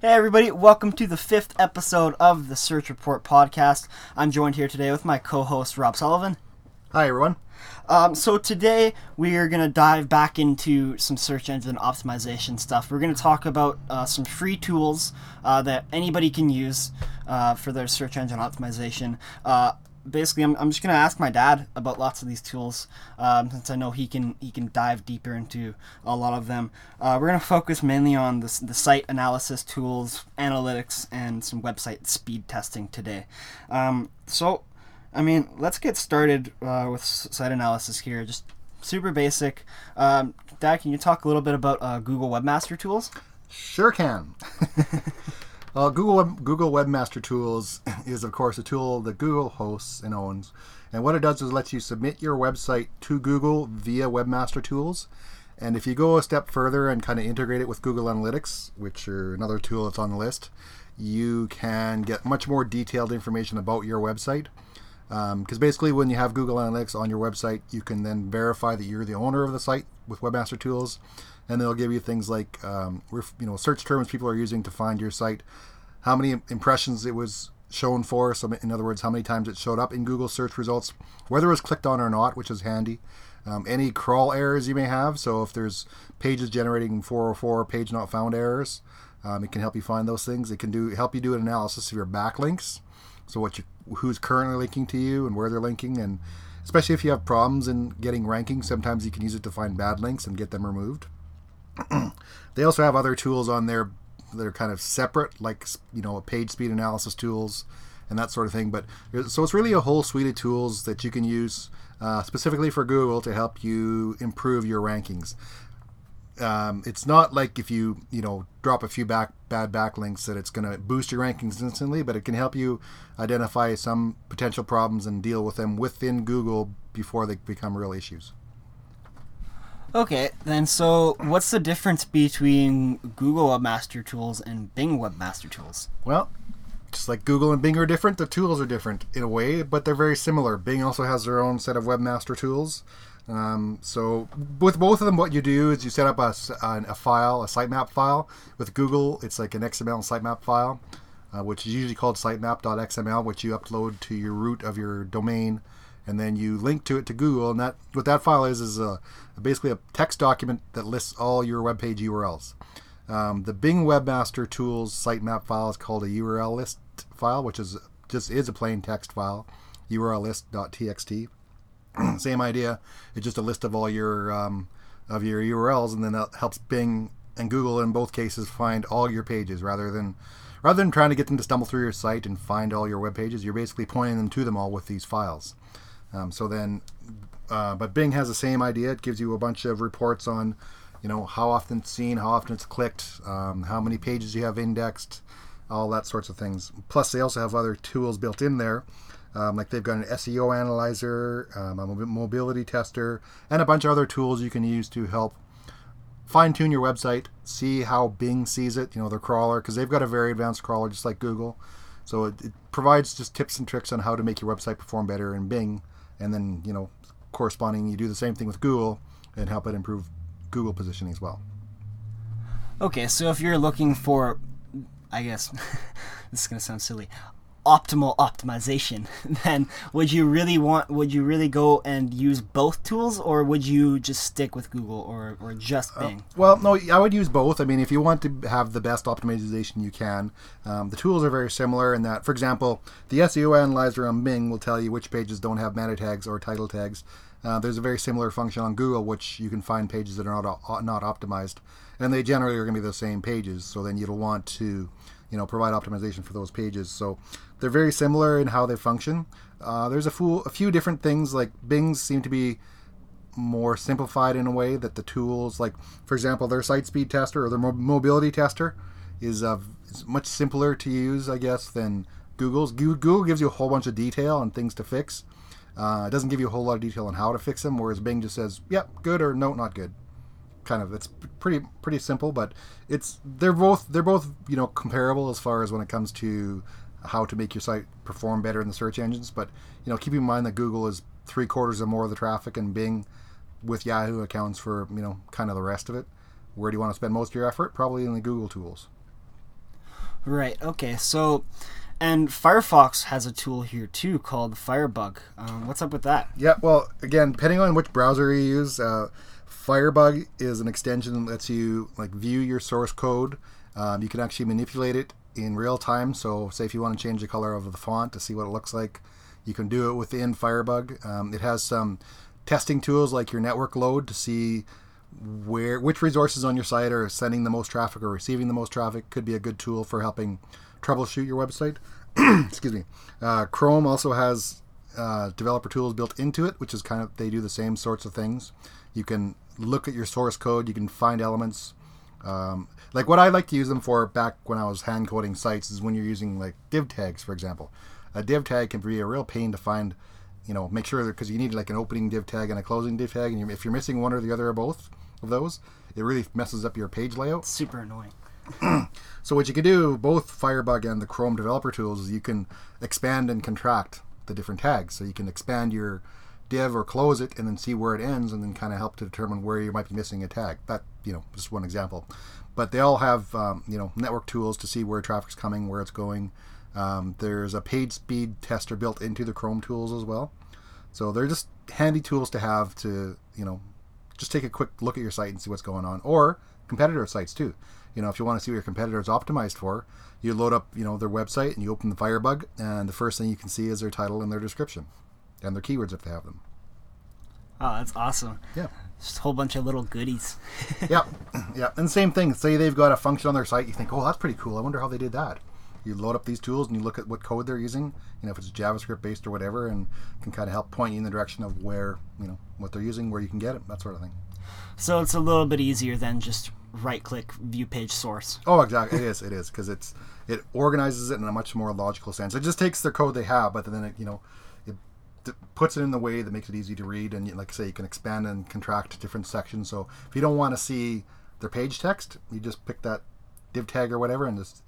Hey everybody, welcome to the 5th episode of the Search Report Podcast. I'm joined here today with my co-host Rob Sullivan. Hi everyone. So today we are going to dive back into some search engine optimization stuff. We're going to talk about some free tools that anybody can use for their search engine optimization. Basically, I'm just going to ask my dad about lots of these tools since I know he can dive deeper into a lot of them. We're going to focus mainly on the site analysis tools, analytics, and some website speed testing today. So, let's get started with site analysis here. Just super basic. Dad, can you talk a little bit about Google Webmaster Tools? Sure can. Google Webmaster Tools is, of course, a tool that Google hosts and owns. And what it does is lets you submit your website to Google via Webmaster Tools. And if you go a step further and kind of integrate it with Google Analytics, which are another tool that's on the list, you can get much more detailed information about your website. Because basically, when you have Google Analytics on your website, you can then verify that you're the owner of the site with Webmaster Tools. And they'll give you things like search terms people are using to find your site, how many impressions it was shown for, so in other words, how many times it showed up in Google search results, whether it was clicked on or not, which is handy. Any crawl errors you may have, so if there's pages generating 404 page not found errors, it can help you find those things. It can help you do an analysis of your backlinks, so who's currently linking to you and where they're linking, and especially if you have problems in getting rankings, sometimes you can use it to find bad links and get them removed. They also have other tools on there that are kind of separate, like PageSpeed analysis tools and that sort of thing. But so it's really a whole suite of tools that you can use specifically for Google to help you improve your rankings. It's not like if you drop a few bad backlinks that it's going to boost your rankings instantly, but it can help you identify some potential problems and deal with them within Google before they become real issues. Okay, then so what's the difference between Google Webmaster Tools and Bing Webmaster Tools? Well, just like Google and Bing are different, the tools are different in a way, but they're very similar. Bing also has their own set of Webmaster Tools. So with both of them, what you do is you set up a file, a sitemap file. With Google, it's like an XML sitemap file, which is usually called sitemap.xml, which you upload to your root of your domain. And then you link to it to Google, and that what that file is basically a text document that lists all your web page URLs. The Bing Webmaster Tools sitemap file is called a URL list file, which is a plain text file, urllist.txt. Same idea. It's just a list of all your of your URLs, and then that helps Bing and Google in both cases find all your pages rather than trying to get them to stumble through your site and find all your web pages. You're basically pointing them to them all with these files. But Bing has the same idea. It gives you a bunch of reports on, how often it's seen, how often it's clicked, how many pages you have indexed, all that sorts of things. Plus, they also have other tools built in there. Like they've got an SEO analyzer, a mobility tester, and a bunch of other tools you can use to help fine-tune your website, see how Bing sees it, their crawler, because they've got a very advanced crawler just like Google. So it provides just tips and tricks on how to make your website perform better in Bing. And then, corresponding, you do the same thing with Google and help it improve Google positioning as well. Okay, so if you're looking for, I guess, this is going to sound silly, optimal optimization, then would you really go and use both tools, or would you just stick with Google or just Bing? Well, no, I would use both. I mean, if you want to have the best optimization you can, the tools are very similar in that, for example, the SEO analyzer on Bing will tell you which pages don't have meta tags or title tags. There's a very similar function on Google, which you can find pages that are not optimized, and they generally are going to be the same pages, so then you'll want to provide optimization for those pages. So they're very similar in how they function. There's a few different things, like Bing's seem to be more simplified in a way that the tools, like for example, their site speed tester or their mobility tester is much simpler to use, I guess, than Google's. Google gives you a whole bunch of detail on things to fix. It doesn't give you a whole lot of detail on how to fix them, whereas Bing just says, yep, yeah, good or no, not good. Kind of, it's pretty simple, but they're both comparable as far as when it comes to how to make your site perform better in the search engines. But keep in mind that Google is 3/4 or more of the traffic, and Bing with Yahoo accounts for kind of the rest of it. Where do you want to spend most of your effort? Probably in the Google tools. Right, okay, so, and Firefox has a tool here too called Firebug. What's up with that? Yeah, well, again, depending on which browser you use, Firebug is an extension that lets you like view your source code. You can actually manipulate it in real time. So say if you want to change the color of the font to see what it looks like, you can do it within Firebug. It has some testing tools like your network load to see which resources on your site are sending the most traffic or receiving the most traffic. Could be a good tool for helping troubleshoot your website. Excuse me. Chrome also has developer tools built into it, which is kind of, they do the same sorts of things. You can look at your source code, you can find elements. Like what I like to use them for back when I was hand coding sites is when you're using like div tags, for example. A div tag can be a real pain to find, you know, make sure that, because you need like an opening div tag and a closing div tag, and if you're missing one or the other or both of those, it really messes up your page layout. It's super annoying. So what you can do, both Firebug and the Chrome Developer Tools, is you can expand and contract the different tags. So you can expand your div or close it and then see where it ends, and then kind of help to determine where you might be missing a tag. That, you know, just one example. But they all have, you know, network tools to see where traffic's coming, where it's going. There's a PageSpeed Tester built into the Chrome tools as well. So they're just handy tools to have to, you know, just take a quick look at your site and see what's going on. Or competitor sites too. You know, if you want to see what your competitor is optimized for, you load up, you know, their website and you open the Firebug, and the first thing you can see is their title and their description and their keywords if they have them. Oh, that's awesome. Yeah. Just a whole bunch of little goodies. Yeah. Yeah. And same thing. Say they've got a function on their site. You think, oh, that's pretty cool. I wonder how they did that. You load up these tools and you look at what code they're using, you know, if it's JavaScript based or whatever, and can kind of help point you in the direction of where, you know, what they're using, where you can get it, that sort of thing. So it's a little bit easier than just right-click view page source. Oh, exactly. It is because it organizes it in a much more logical sense. It just takes their code they have, but then it, you know, it puts it in the way that makes it easy to read, and like I say, you can expand and contract different sections. So if you don't want to see their page text, you just pick that div tag or whatever and just,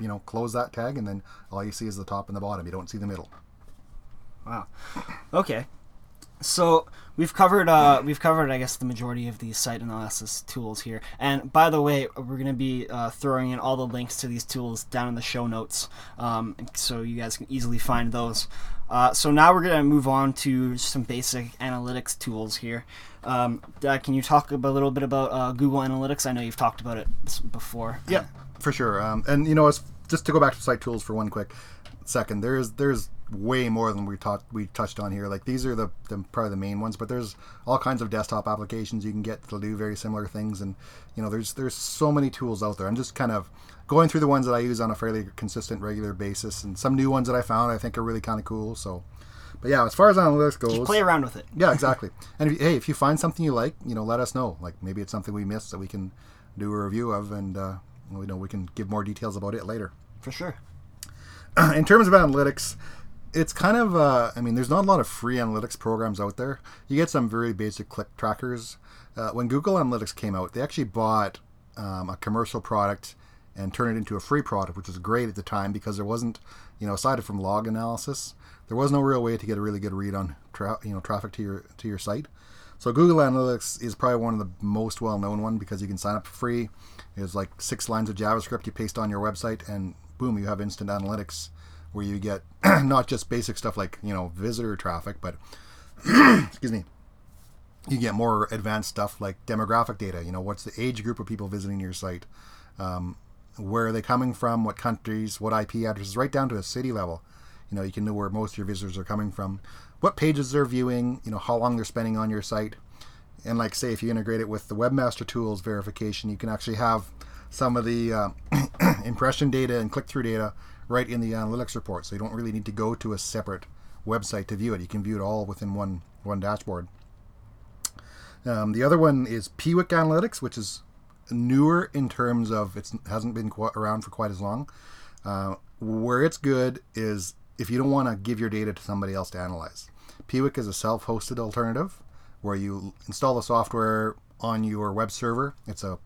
you know, close that tag, and then all you see is the top and the bottom. You don't see the middle. Wow. Okay. So we've covered, I guess, the majority of these site analysis tools here. And by the way, we're going to be throwing in all the links to these tools down in the show notes, so you guys can easily find those. So now we're going to move on to some basic analytics tools here. Can you talk a little bit about Google Analytics? I know you've talked about it before. Yeah, for sure. And you know, just to go back to site tools for one quick second, there's way more than we touched on here. Like these are the probably the main ones, but there's all kinds of desktop applications you can get to do very similar things, and you know, there's so many tools out there. I'm just kind of going through the ones that I use on a fairly consistent, regular basis, and some new ones that I found I think are really kind of cool. So, but yeah, as far as analytics goes, just play around with it. Yeah, exactly. And if you find something you like, you know, let us know. Like maybe it's something we missed that we can do a review of, and you know, we can give more details about it later. For sure. In terms of analytics, it's kind of, I mean, there's not a lot of free analytics programs out there. You get some very basic click trackers. When Google Analytics came out, they actually bought a commercial product and turned it into a free product, which was great at the time because there wasn't, you know, aside from log analysis, there was no real way to get a really good read on traffic to your site. So Google Analytics is probably one of the most well-known one because you can sign up for free. There's like 6 lines of JavaScript you paste on your website, and boom, you have instant analytics, where you get not just basic stuff like, you know, visitor traffic, but excuse me, you get more advanced stuff like demographic data. You know, what's the age group of people visiting your site? Where are they coming from? What countries? What IP addresses? Right down to a city level. You know, you can know where most of your visitors are coming from, what pages they're viewing, you know, how long they're spending on your site. And like say, if you integrate it with the Webmaster Tools verification, you can actually have some of the impression data and click-through data right in the analytics report, so you don't really need to go to a separate website to view it. You can view it all within one dashboard. The other one is Piwik Analytics, which is newer in terms of it hasn't been around for quite as long. Where it's good is if you don't want to give your data to somebody else to analyze. Piwik is a self-hosted alternative where you install the software on your web server. It's a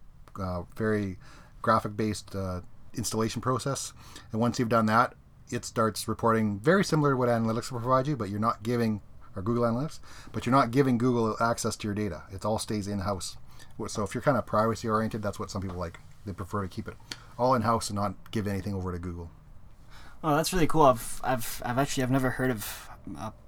very graphic-based installation process, and once you've done that, it starts reporting very similar to what analytics will provide you, but you're not giving, or Google Analytics, but you're not giving Google access to your data. It all stays in-house. So if you're kind of privacy oriented, that's what some people like. They prefer to keep it all in-house and not give anything over to Google. Oh, that's really cool. I've never heard of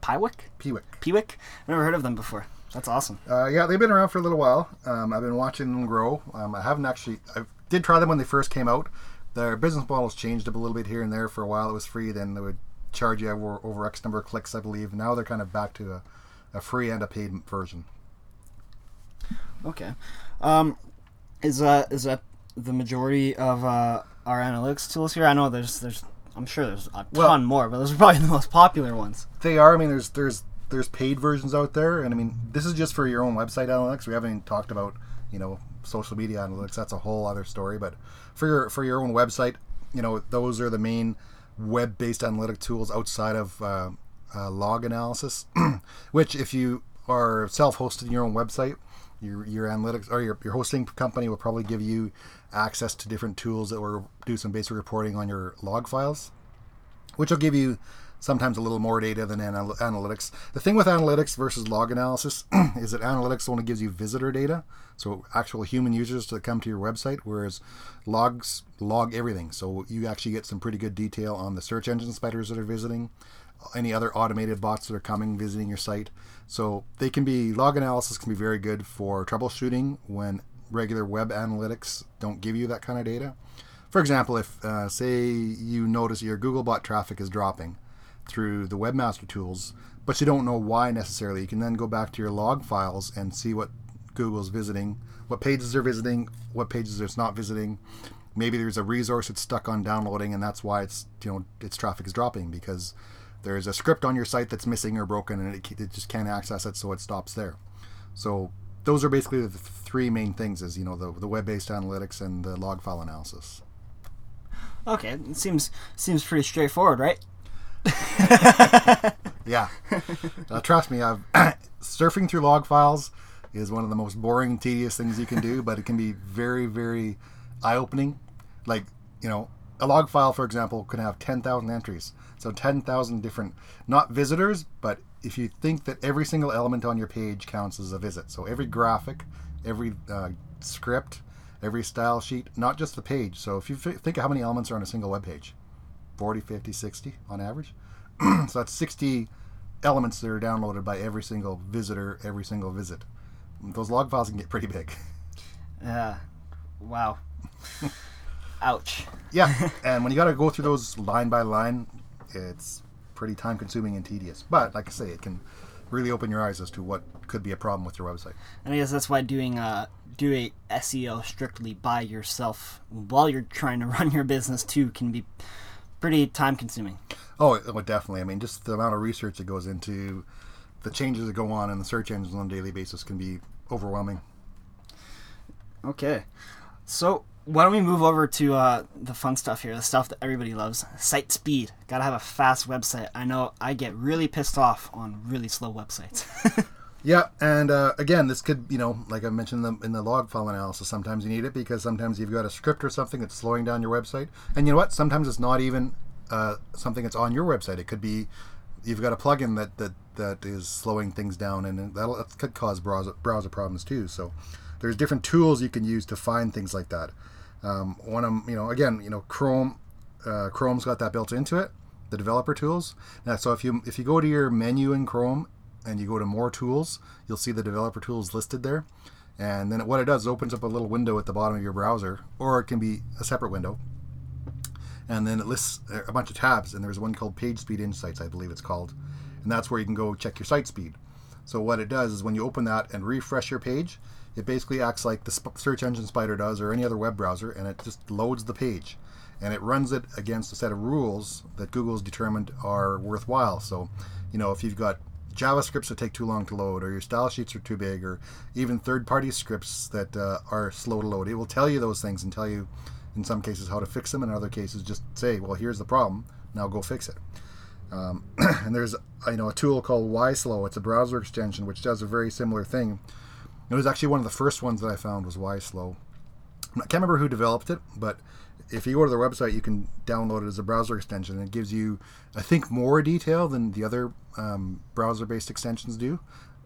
Piwik? Piwik. I've never heard of them before. That's awesome. Yeah, they've been around for a little while. I've been watching them grow. I did try them when they first came out. Their business model's changed up a little bit here and there. For a while it was free, then they would charge you over X number of clicks, I believe. Now they're kind of back to a free and a paid version. Okay. Is that the majority of our analytics tools here? I know there's a ton more, but those are probably the most popular ones. They are. I mean, there's paid versions out there, and I mean, this is just for your own website analytics. We haven't even talked about, social media analytics. That's a whole other story. But for your own website, those are the main web-based analytic tools outside of log analysis, which if you are self-hosting your own website, your analytics or your hosting company will probably give you access to different tools that will do some basic reporting on your log files, which will give you sometimes a little more data than analytics. The thing with analytics versus log analysis is that analytics only gives you visitor data, so actual human users that come to your website, whereas logs log everything. So you actually get some pretty good detail on the search engine spiders that are visiting, any other automated bots that are visiting your site. So they can be, log analysis can be very good for troubleshooting when regular web analytics don't give you that kind of data. For example, if say you notice your Googlebot traffic is dropping through the Webmaster Tools, but you don't know why necessarily, you can then go back to your log files and see what Google's visiting, what pages they're visiting, what pages it's not visiting. Maybe there's a resource that's stuck on downloading, and that's why it's its traffic is dropping, because there's a script on your site that's missing or broken, and it just can't access it, so it stops there. So those are basically the three main things: is the web-based analytics and the log file analysis. Okay, it seems pretty straightforward, right? Yeah, trust me. Surfing through log files is one of the most boring, tedious things you can do, but it can be very, very eye-opening. Like a log file, for example, could have 10,000 entries. So 10,000 different, not visitors, but if you think that every single element on your page counts as a visit. So every graphic, every script, every style sheet, not just the page. So if you think of how many elements are on a single web page, 40, 50, 60 on average. So that's 60 elements that are downloaded by every single visitor, every single visit. Those log files can get pretty big. Wow. Ouch. Yeah, and when you got to go through those line by line, it's pretty time consuming and tedious, but like I say, it can really open your eyes as to what could be a problem with your website. And I guess that's why doing do SEO strictly by yourself while you're trying to run your business too can be pretty time consuming. Oh, definitely. I mean, just the amount of research that goes into the changes that go on in the search engines on a daily basis can be overwhelming. Okay, so why don't we move over to the fun stuff here, the stuff that everybody loves, site speed. Gotta have a fast website. I know I get really pissed off on really slow websites. Yeah, and again, this could, like I mentioned in the log file analysis, sometimes you need it because sometimes you've got a script or something that's slowing down your website. And you know what? Sometimes it's not even something that's on your website. It could be you've got a plugin that is slowing things down, and that could cause browser problems too. So there's different tools you can use to find things like that. One of them, Chrome. Chrome's got that built into it, the developer tools. Now, so if you go to your menu in Chrome and you go to More Tools, you'll see the developer tools listed there. And then what it does is opens up a little window at the bottom of your browser, or it can be a separate window. And then it lists a bunch of tabs, and there's one called PageSpeed Insights, I believe it's called, and that's where you can go check your site speed. So what it does is when you open that and refresh your page, it basically acts like the search engine spider does or any other web browser, and it just loads the page. And it runs it against a set of rules that Google's determined are worthwhile. So, if you've got JavaScripts that take too long to load, or your style sheets are too big, or even third-party scripts that are slow to load, it will tell you those things and tell you, in some cases, how to fix them, and in other cases, just say, well, here's the problem, now go fix it. And there's a tool called YSlow. It's a browser extension which does a very similar thing. It was actually one of the first ones that I found was YSlow. I can't remember who developed it, but if you go to their website, you can download it as a browser extension. It gives you, I think, more detail than the other browser-based extensions do,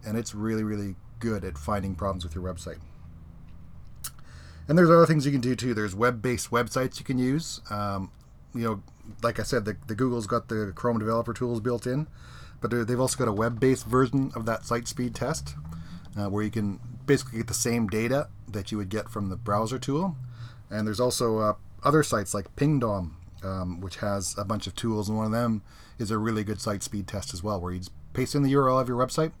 and it's really, really good at finding problems with your website. And there's other things you can do too. There's web-based websites you can use. You know, like I said, the Google's got the Chrome Developer Tools built in, but they've also got a web-based version of that site speed test, where you can basically get the same data that you would get from the browser tool. And there's also other sites like Pingdom, which has a bunch of tools, and one of them is a really good site speed test as well, where you just paste in the URL of your website,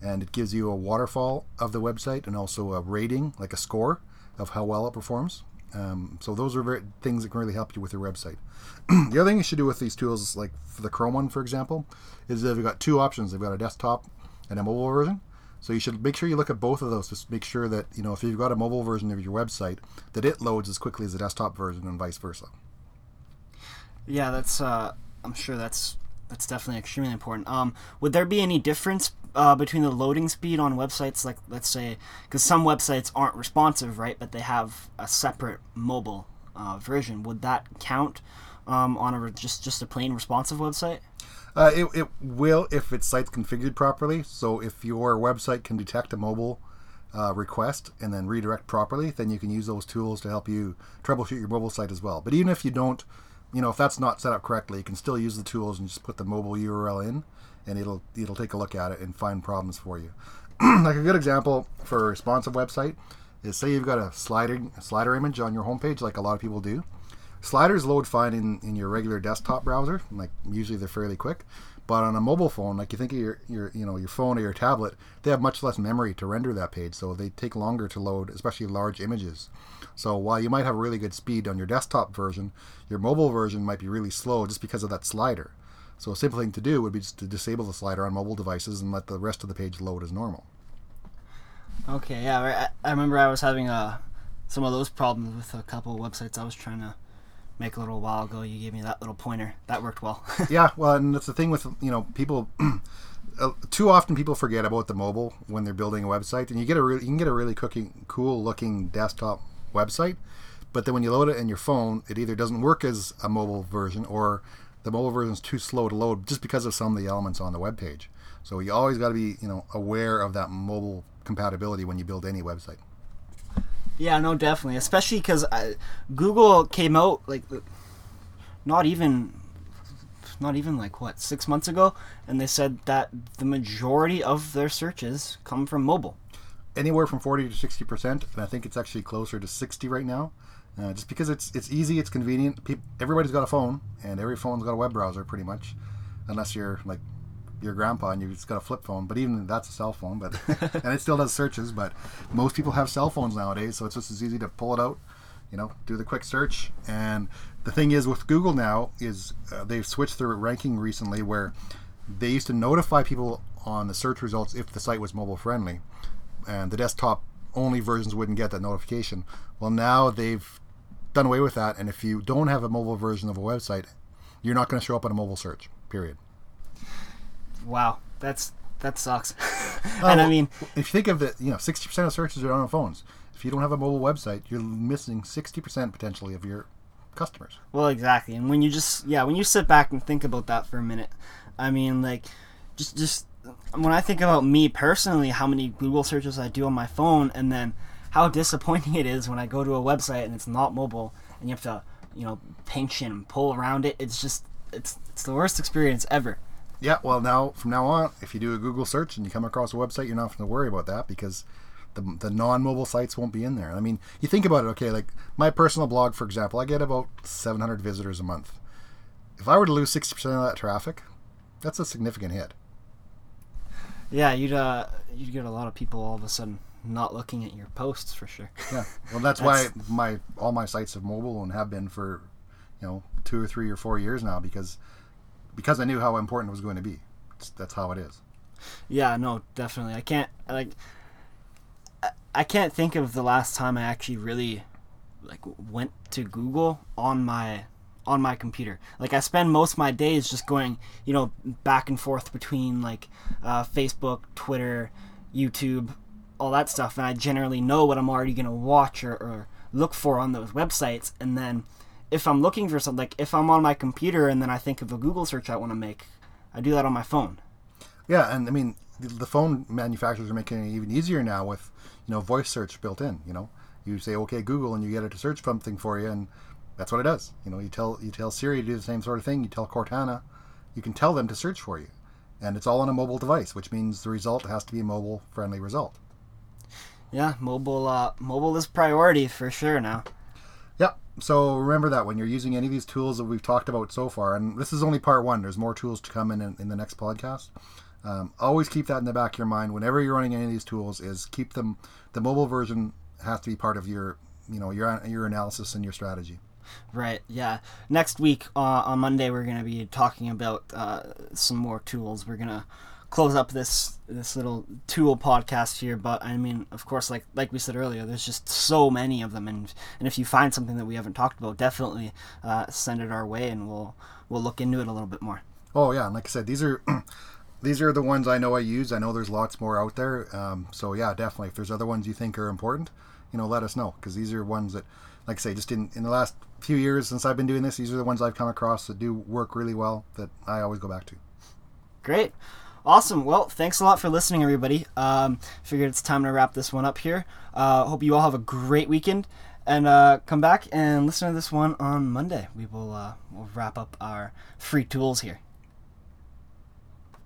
and it gives you a waterfall of the website and also a rating, like a score of how well it performs. So those are things that can really help you with your website. The other thing you should do with these tools, like for the Chrome one, for example, is they've got two options. They've got a desktop and a mobile version. So you should make sure you look at both of those to make sure that, you know, if you've got a mobile version of your website, that it loads as quickly as the desktop version and vice versa. Yeah, that's I'm sure that's definitely extremely important. Would there be any difference between the loading speed on websites, like, let's say, because some websites aren't responsive, right, but they have a separate mobile version? Would that count on just a plain responsive website? It will if its site's configured properly. So if your website can detect a mobile request and then redirect properly, then you can use those tools to help you troubleshoot your mobile site as well. But even if you don't, you know, if that's not set up correctly, you can still use the tools and just put the mobile URL in, and it'll take a look at it and find problems for you. Like a good example for a responsive website is, say you've got a slider image on your homepage, like a lot of people do. Sliders load fine in your regular desktop browser, like usually they're fairly quick. But on a mobile phone, like you think of your phone or your tablet, they have much less memory to render that page, so they take longer to load, especially large images. So while you might have really good speed on your desktop version, your mobile version might be really slow just because of that slider. So a simple thing to do would be just to disable the slider on mobile devices and let the rest of the page load as normal. Okay, yeah, I remember I was having some of those problems with a couple of websites I was trying to make a little while ago. You gave me that little pointer. That worked well. Yeah, well, and that's the thing with, you know, people, too often people forget about the mobile when they're building a website, and you can get a really cool looking desktop website, but then when you load it in your phone, it either doesn't work as a mobile version, or the mobile version is too slow to load just because of some of the elements on the web page. So you always got to be, you know, aware of that mobile compatibility when you build any website. Yeah, no, definitely. Especially because Google came out like not even like what, 6 months ago, and they said that the majority of their searches come from mobile. Anywhere from 40% to 60%, and I think it's actually closer to 60 right now. Just because it's easy, it's convenient. Everybody's got a phone, and every phone's got a web browser pretty much, unless you're like your grandpa and you've just got a flip phone, but even that's a cell phone, but and it still does searches, but most people have cell phones nowadays, so it's just as easy to pull it out, you know, do the quick search. And the thing is with Google now is they've switched their ranking recently, where they used to notify people on the search results if the site was mobile friendly, and the desktop only versions wouldn't get that notification. Well, now they've done away with that, and if you don't have a mobile version of a website, you're not going to show up on a mobile search, period. Wow, that sucks. And I mean, if you think of it, you know, 60% of searches are on phones. If you don't have a mobile website, you're missing 60% potentially of your customers. Well, exactly. And when you when you sit back and think about that for a minute, I mean, like, just when I think about me personally, how many Google searches I do on my phone, and then how disappointing it is when I go to a website and it's not mobile, and you have to, you know, pinch and pull around it. It's just it's the worst experience ever. Yeah, well, now from now on, if you do a Google search and you come across a website, you're not going to worry about that, because the non-mobile sites won't be in there. I mean, you think about it, okay, like my personal blog, for example, I get about 700 visitors a month. If I were to lose 60% of that traffic, that's a significant hit. Yeah, you'd get a lot of people all of a sudden not looking at your posts, for sure. Yeah, well, that's why all my sites are mobile and have been for, you know, 2 or 3 or 4 years now, because I knew how important it was going to be. That's how it is. Yeah, no, definitely. I can't think of the last time I actually really like went to Google on my computer. Like, I spend most of my days just going, you know, back and forth between like Facebook, Twitter, YouTube, all that stuff, and I generally know what I'm already going to watch or look for on those websites. And then if I'm looking for something, like if I'm on my computer and then I think of a Google search I want to make, I do that on my phone. Yeah, and I mean, the phone manufacturers are making it even easier now with, you know, voice search built in. You know, you say, okay, Google, and you get it to search something for you, and that's what it does. You know, you tell Siri to do the same sort of thing. You tell Cortana, you can tell them to search for you. And it's all on a mobile device, which means the result has to be a mobile-friendly result. Yeah, mobile is priority for sure now. Yeah, so remember that when you're using any of these tools that we've talked about so far, and this is only part one. There's more tools to come in the next podcast. Always keep that in the back of your mind whenever you're running any of these tools. Is keep them. The mobile version has to be part of your analysis and your strategy. Right. Yeah. Next week on Monday, we're going to be talking about some more tools. We're going to close up this little tool podcast here, but I mean, of course, like we said earlier, there's just so many of them, and if you find something that we haven't talked about, definitely send it our way, and we'll look into it a little bit more. Oh yeah, and like I said, these are the ones I know I use. I know there's lots more out there, so yeah, definitely. If there's other ones you think are important, you know, let us know, because these are ones that, like I say, just in the last few years since I've been doing this, these are the ones I've come across that do work really well that I always go back to. Great. Awesome. Well, thanks a lot for listening, everybody. Figured it's time to wrap this one up here. Hope you all have a great weekend, and come back and listen to this one on Monday. We'll wrap up our free tools here.